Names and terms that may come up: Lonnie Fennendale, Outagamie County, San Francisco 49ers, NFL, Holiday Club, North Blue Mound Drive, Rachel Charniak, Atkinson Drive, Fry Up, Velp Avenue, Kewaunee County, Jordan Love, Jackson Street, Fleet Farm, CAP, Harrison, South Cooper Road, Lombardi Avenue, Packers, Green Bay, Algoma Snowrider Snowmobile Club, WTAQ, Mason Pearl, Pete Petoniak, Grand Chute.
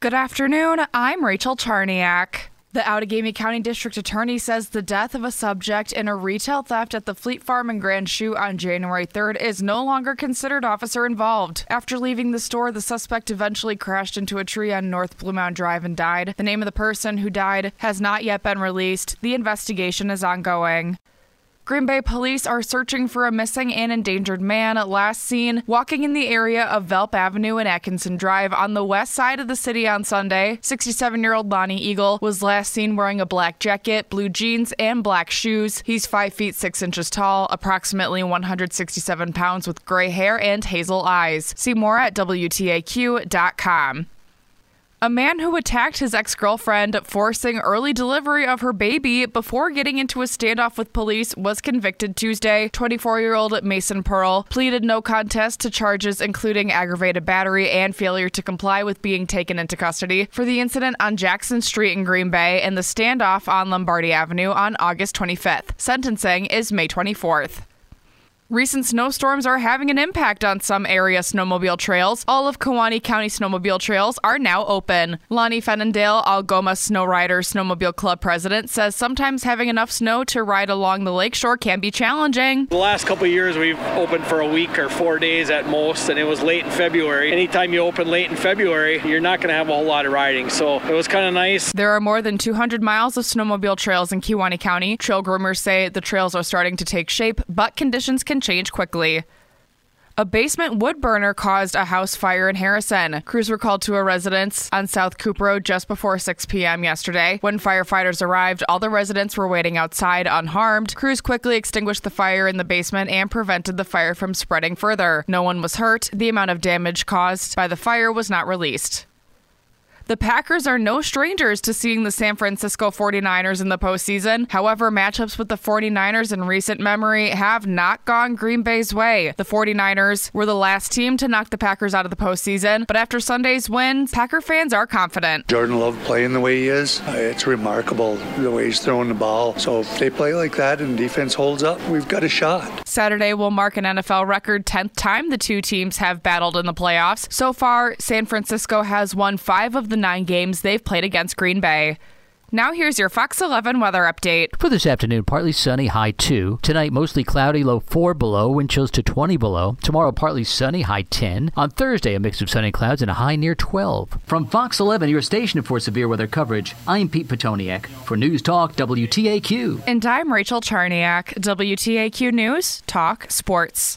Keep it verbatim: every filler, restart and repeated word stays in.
Good afternoon, I'm Rachel Charniak. The Outagamie County District Attorney says the death of a subject in a retail theft at the Fleet Farm in Grand Chute on January third is no longer considered officer involved. After leaving the store, the suspect eventually crashed into a tree on North Blue Mound Drive and died. The name of the person who died has not yet been released. The investigation is ongoing. Green Bay police are searching for a missing and endangered man last seen walking in the area of Velp Avenue and Atkinson Drive on the west side of the city on Sunday. sixty-seven-year-old Bonnie Eagle was last seen wearing a black jacket, blue jeans, and black shoes. He's five feet six inches tall, approximately one hundred sixty-seven pounds, with gray hair and hazel eyes. See more at W T A Q dot com. A man who attacked his ex-girlfriend, forcing early delivery of her baby before getting into a standoff with police, was convicted Tuesday. twenty-four-year-old Mason Pearl pleaded no contest to charges including aggravated battery and failure to comply with being taken into custody for the incident on Jackson Street in Green Bay and the standoff on Lombardi Avenue on August twenty-fifth. Sentencing is May twenty-fourth. Recent snowstorms are having an impact on some area snowmobile trails. All of Kewaunee County snowmobile trails are now open. Lonnie Fennendale, Algoma Snowrider Snowmobile Club president, says sometimes having enough snow to ride along the lakeshore can be challenging. The last couple of years we've opened for a week or four days at most, and it was late in February. Anytime you open late in February, you're not going to have a whole lot of riding, so it was kind of nice. There are more than two hundred miles of snowmobile trails in Kewaunee County. Trail groomers say the trails are starting to take shape, but conditions can change quickly. A basement wood burner caused a house fire in Harrison. Crews were called to a residence on South Cooper Road just before six p.m. yesterday. When firefighters arrived, all the residents were waiting outside unharmed. Crews quickly extinguished the fire in the basement and prevented the fire from spreading further. No one was hurt. The amount of damage caused by the fire was not released. The Packers are no strangers to seeing the San Francisco forty-niners in the postseason. However, matchups with the forty-niners in recent memory have not gone Green Bay's way. The forty-niners were the last team to knock the Packers out of the postseason, but after Sunday's win, Packer fans are confident. Jordan Love playing the way he is, it's remarkable the way he's throwing the ball. So if they play like that and defense holds up, we've got a shot. Saturday will mark an N F L record tenth time the two teams have battled in the playoffs. So far, San Francisco has won five of the nine games they've played against Green Bay. Now here's your Fox eleven weather update. For this afternoon, partly sunny, high two. Tonight, mostly cloudy, low four below, wind chills to twenty below. Tomorrow, partly sunny, high ten. On Thursday, a mix of sunny clouds and a high near twelve. From Fox eleven, your station for severe weather coverage, I'm Pete Petoniak for News Talk W T A Q. And I'm Rachel Charniak, W T A Q News, Talk Sports.